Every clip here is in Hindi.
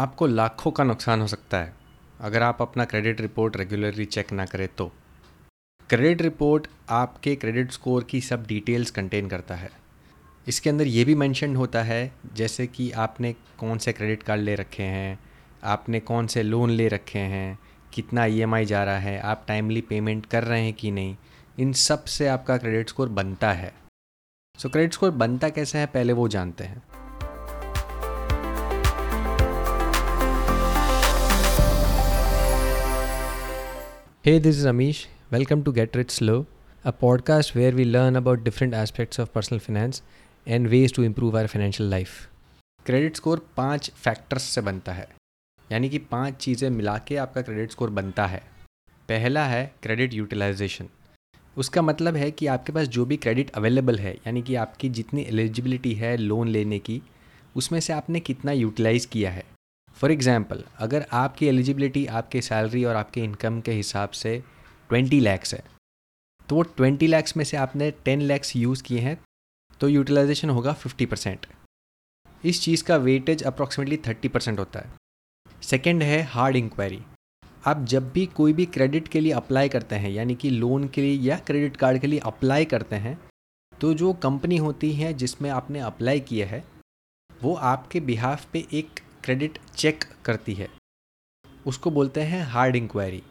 आपको लाखों का नुकसान हो सकता है अगर आप अपना क्रेडिट रिपोर्ट रेगुलरली चेक ना करें तो। क्रेडिट रिपोर्ट आपके क्रेडिट स्कोर की सब डिटेल्स कंटेन करता है। इसके अंदर ये भी मेंशन होता है जैसे कि आपने कौन से क्रेडिट कार्ड ले रखे हैं, आपने कौन से लोन ले रखे हैं, कितना ईएमआई जा रहा है, आप टाइमली पेमेंट कर रहे हैं कि नहीं, इन सब से आपका क्रेडिट स्कोर बनता है। सो क्रेडिट स्कोर बनता कैसे है पहले वो जानते हैं। Hey, this is Amish. Welcome to Get It Slow, a podcast where we learn about different aspects of personal finance and ways to improve our financial life. Credit score 5 factors से बनता है, यानी कि 5 चीज़ें मिला के आपका क्रेडिट स्कोर बनता है। पहला है क्रेडिट यूटिलाइजेशन। उसका मतलब है कि आपके पास जो भी क्रेडिट अवेलेबल है, यानी कि आपकी जितनी एलिजिबिलिटी है लोन लेने की, उसमें से आपने कितना यूटिलाइज़ किया है। फॉर एग्ज़ाम्पल, अगर आपकी एलिजिबिलिटी आपके सैलरी और आपके इनकम के हिसाब से 20 लैक्स है, तो वो 20 लैक्स में से आपने 10 लैक्स यूज़ किए हैं, तो यूटिलाइजेशन होगा 50%। इस चीज़ का वेटेज अप्रॉक्सीमेटली 30% होता है। सेकेंड है हार्ड इंक्वायरी। आप जब भी कोई भी क्रेडिट के लिए अप्लाई करते हैं, यानी कि लोन के लिए या क्रेडिट कार्ड के लिए अप्लाई करते हैं, तो जो कंपनी होती है जिसमें आपने अप्लाई किया है वो आपके बिहाफ पे एक क्रेडिट चेक करती है, उसको बोलते हैं हार्ड इंक्वायरी।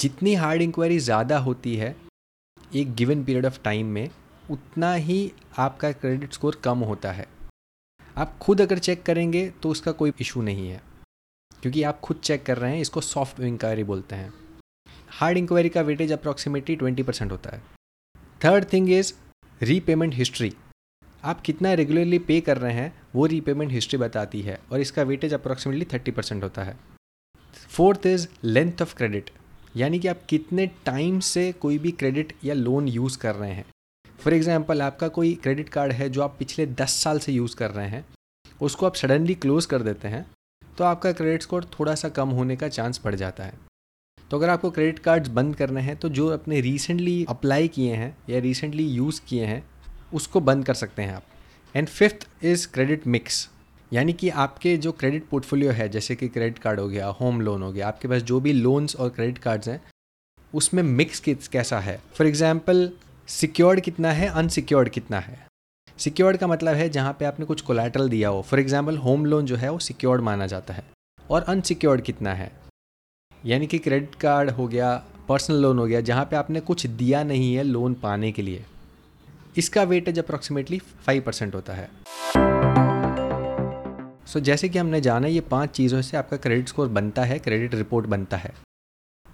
जितनी हार्ड इंक्वायरी ज़्यादा होती है एक गिवन पीरियड ऑफ टाइम में, उतना ही आपका क्रेडिट स्कोर कम होता है। आप खुद अगर चेक करेंगे तो उसका कोई इशू नहीं है क्योंकि आप खुद चेक कर रहे हैं। इसको सॉफ्ट इंक्वायरी बोलते हैं। हार्ड इंक्वायरी का वेटेज अप्रॉक्सीमेटली 20% होता है। Third thing is repayment history. आप कितना रेगुलरली पे कर रहे हैं वो रीपेमेंट हिस्ट्री बताती है और इसका वेटेज अप्रॉक्सीमेटली 30% होता है। Fourth is length of credit, यानी कि आप कितने टाइम से कोई भी क्रेडिट या लोन यूज़ कर रहे हैं। फॉर एग्ज़ाम्पल, आपका कोई क्रेडिट कार्ड है जो आप पिछले 10 साल से यूज़ कर रहे हैं, उसको आप सडनली क्लोज़ कर देते हैं तो आपका क्रेडिट स्कोर थोड़ा सा कम होने का चांस बढ़ जाता है। तो अगर आपको क्रेडिट कार्ड्स बंद करने हैं तो जो अपने रिसेंटली अप्लाई किए हैं या रिसेंटली यूज़ किए हैं उसको बंद कर सकते हैं आप। And fifth is credit mix, यानी कि आपके जो क्रेडिट पोर्टफोलियो है, जैसे कि क्रेडिट कार्ड हो गया, होम लोन हो गया, आपके पास जो भी लोन्स और क्रेडिट कार्ड्स हैं उसमें मिक्स कैसा है। फॉर एग्जांपल, सिक्योर्ड कितना है, अनसिक्योर्ड कितना है। सिक्योर्ड का मतलब है जहाँ पे आपने कुछ कोलैटरल दिया हो। फॉर एग्जांपल, होम लोन जो है वो सिक्योर्ड माना जाता है। और अनसिक्योर्ड कितना है, यानी कि क्रेडिट कार्ड हो गया, पर्सनल लोन हो गया, जहाँ पे आपने कुछ दिया नहीं है लोन पाने के लिए। इसका वेटेज अप्रॉक्सीमेटली 5% होता है। सो जैसे कि हमने जाना, ये 5 चीज़ों से आपका क्रेडिट स्कोर बनता है, क्रेडिट रिपोर्ट बनता है।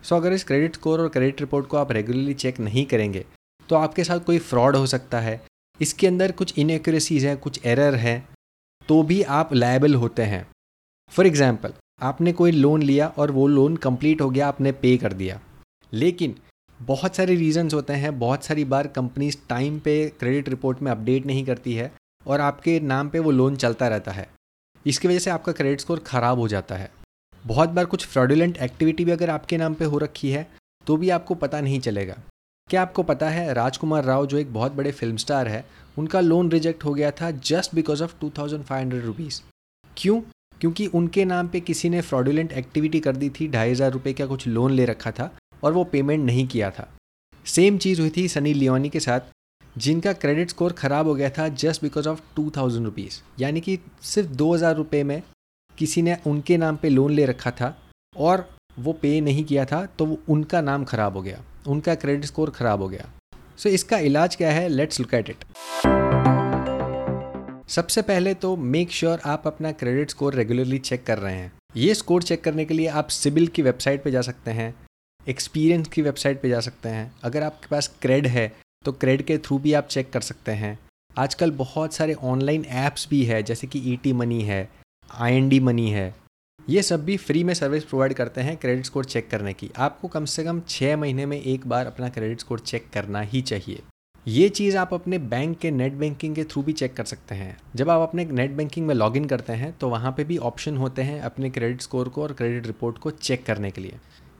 सो अगर इस क्रेडिट स्कोर और क्रेडिट रिपोर्ट को आप रेगुलरली चेक नहीं करेंगे तो आपके साथ कोई फ्रॉड हो सकता है। इसके अंदर कुछ इनएक्यूरेसीज़ हैं, कुछ एरर हैं, तो भी आप लायबल होते हैं। फॉर एग्जाम्पल, आपने कोई लोन लिया और वो लोन कंप्लीट हो गया, आपने पे कर दिया, लेकिन बहुत सारे रीजंस होते हैं। बहुत सारी बार कंपनीज टाइम पे क्रेडिट रिपोर्ट में अपडेट नहीं करती है और आपके नाम पे वो लोन चलता रहता है। इसकी वजह से आपका क्रेडिट स्कोर ख़राब हो जाता है। बहुत बार कुछ फ्रॉडुलेंट एक्टिविटी भी अगर आपके नाम पे हो रखी है तो भी आपको पता नहीं चलेगा। क्या आपको पता है, राजकुमार राव जो एक बहुत बड़े फिल्म स्टार है, उनका लोन रिजेक्ट हो गया था जस्ट बिकॉज ऑफ 2,500 रुपीज़। क्यों? क्योंकि उनके नाम पे किसी ने फ्रॉडुलेंट एक्टिविटी कर दी थी। 2,500 रुपये का कुछ लोन ले रखा था और वो पेमेंट नहीं किया था। सेम चीज़ हुई थी सनी लियोनी के साथ, जिनका क्रेडिट स्कोर ख़राब हो गया था जस्ट बिकॉज ऑफ 2,000 रुपीज़, यानी कि सिर्फ 2,000 रुपये में किसी ने उनके नाम पे लोन ले रखा था और वो पे नहीं किया था, तो उनका नाम ख़राब हो गया, उनका क्रेडिट स्कोर ख़राब हो गया। सो इसका इलाज क्या है, लेट्स लुक एट इट। सबसे पहले तो मेक श्योर आप अपना क्रेडिट स्कोर रेगुलरली चेक कर रहे हैं। ये स्कोर चेक करने के लिए आप CIBIL की वेबसाइट पे जा सकते हैं, एक्सपीरियन की वेबसाइट पे जा सकते हैं। अगर आपके पास क्रेड है तो क्रेड के थ्रू भी आप चेक कर सकते हैं। आजकल बहुत सारे ऑनलाइन ऐप्स भी है, जैसे कि ET मनी है, IND मनी है। ये सब भी फ्री में सर्विस प्रोवाइड करते हैं क्रेडिट स्कोर चेक करने की। आपको कम से कम 6 महीने में एक बार अपना क्रेडिट स्कोर चेक करना ही चाहिए। ये चीज़ आप अपने बैंक के नेट बैंकिंग के थ्रू भी चेक कर सकते हैं। जब आप अपने नेट बैंकिंग में लॉगिन करते हैं तो वहाँ पे भी ऑप्शन होते हैं अपने क्रेडिट स्कोर को और क्रेडिट रिपोर्ट को चेक करने के लिए।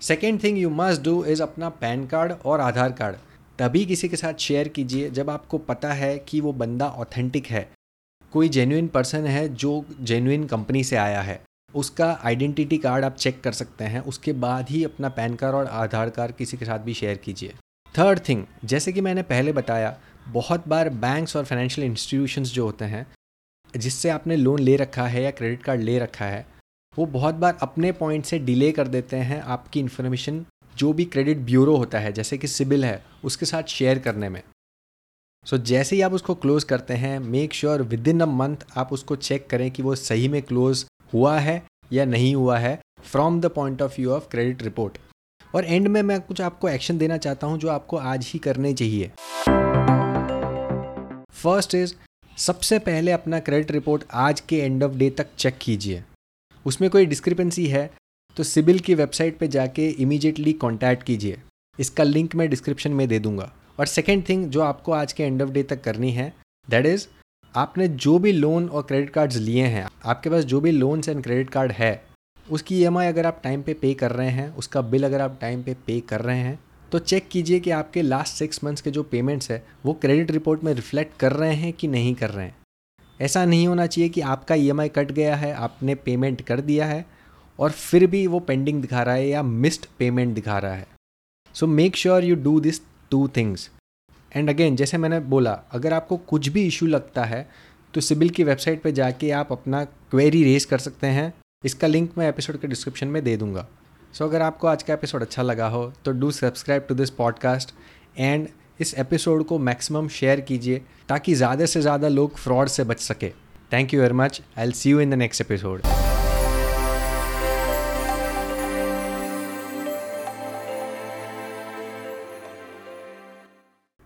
Second thing you must do is अपना पैन कार्ड और आधार कार्ड तभी किसी के साथ शेयर कीजिए जब आपको पता है कि वो बंदा ऑथेंटिक है, कोई जेन्युइन पर्सन है जो जेन्युइन कंपनी से आया है उसका आइडेंटिटी कार्ड आप चेक कर सकते हैं, उसके बाद ही अपना पैन कार्ड और आधार कार्ड किसी के साथ भी शेयर कीजिए। थर्ड थिंग, जैसे कि मैंने पहले बताया, बहुत बार बैंक्स और फाइनेंशियल इंस्टीट्यूशंस जो होते हैं जिससे आपने लोन ले रखा है या क्रेडिट कार्ड ले रखा है, वो बहुत बार अपने पॉइंट से डिले कर देते हैं आपकी इन्फॉर्मेशन जो भी क्रेडिट ब्यूरो होता है जैसे कि सिबिल है उसके साथ शेयर करने में। सो जैसे ही आप उसको क्लोज़ करते हैं, make sure within a month आप उसको चेक करें कि वो सही में क्लोज़ हुआ है या नहीं हुआ है from the point of view of credit report. और एंड में मैं कुछ आपको एक्शन देना चाहता हूं जो आपको आज ही करने चाहिए। फर्स्ट इज़, सबसे पहले अपना क्रेडिट रिपोर्ट आज के एंड ऑफ डे तक चेक कीजिए। उसमें कोई डिस्क्रिपेंसी है तो सिबिल की वेबसाइट पे जाके इमीडिएटली कॉन्टैक्ट कीजिए। इसका लिंक मैं डिस्क्रिप्शन में दे दूंगा। और सेकेंड थिंग जो आपको आज के एंड ऑफ डे तक करनी है, दैट इज़ आपने जो भी लोन और क्रेडिट कार्ड्स लिए हैं, आपके पास जो भी लोन्स एंड क्रेडिट कार्ड है, उसकी EMI अगर आप टाइम पे पे कर रहे हैं, उसका बिल अगर आप टाइम पे पे कर रहे हैं, तो चेक कीजिए कि आपके लास्ट 6 मंथ्स के जो पेमेंट्स है वो क्रेडिट रिपोर्ट में रिफ्लेक्ट कर रहे हैं कि नहीं कर रहे हैं। ऐसा नहीं होना चाहिए कि आपका EMI कट गया है, आपने पेमेंट कर दिया है और फिर भी वो पेंडिंग दिखा रहा है या मिस्ड पेमेंट दिखा रहा है। So make sure you do this 2 things. And again, जैसे मैंने बोला, अगर आपको कुछ भी इशू लगता है तो सिबिल की वेबसाइट पे जाके आप अपना क्वेरी रेज कर सकते हैं। इसका लिंक मैं एपिसोड के डिस्क्रिप्शन में दे दूंगा। सो अगर आपको आज का एपिसोड अच्छा लगा हो तो do subscribe to this podcast and इस एपिसोड को मैक्सिमम शेयर कीजिए ताकि ज़्यादा से ज़्यादा लोग फ्रॉड से बच सके। Thank you very much. I will see you in the next episode.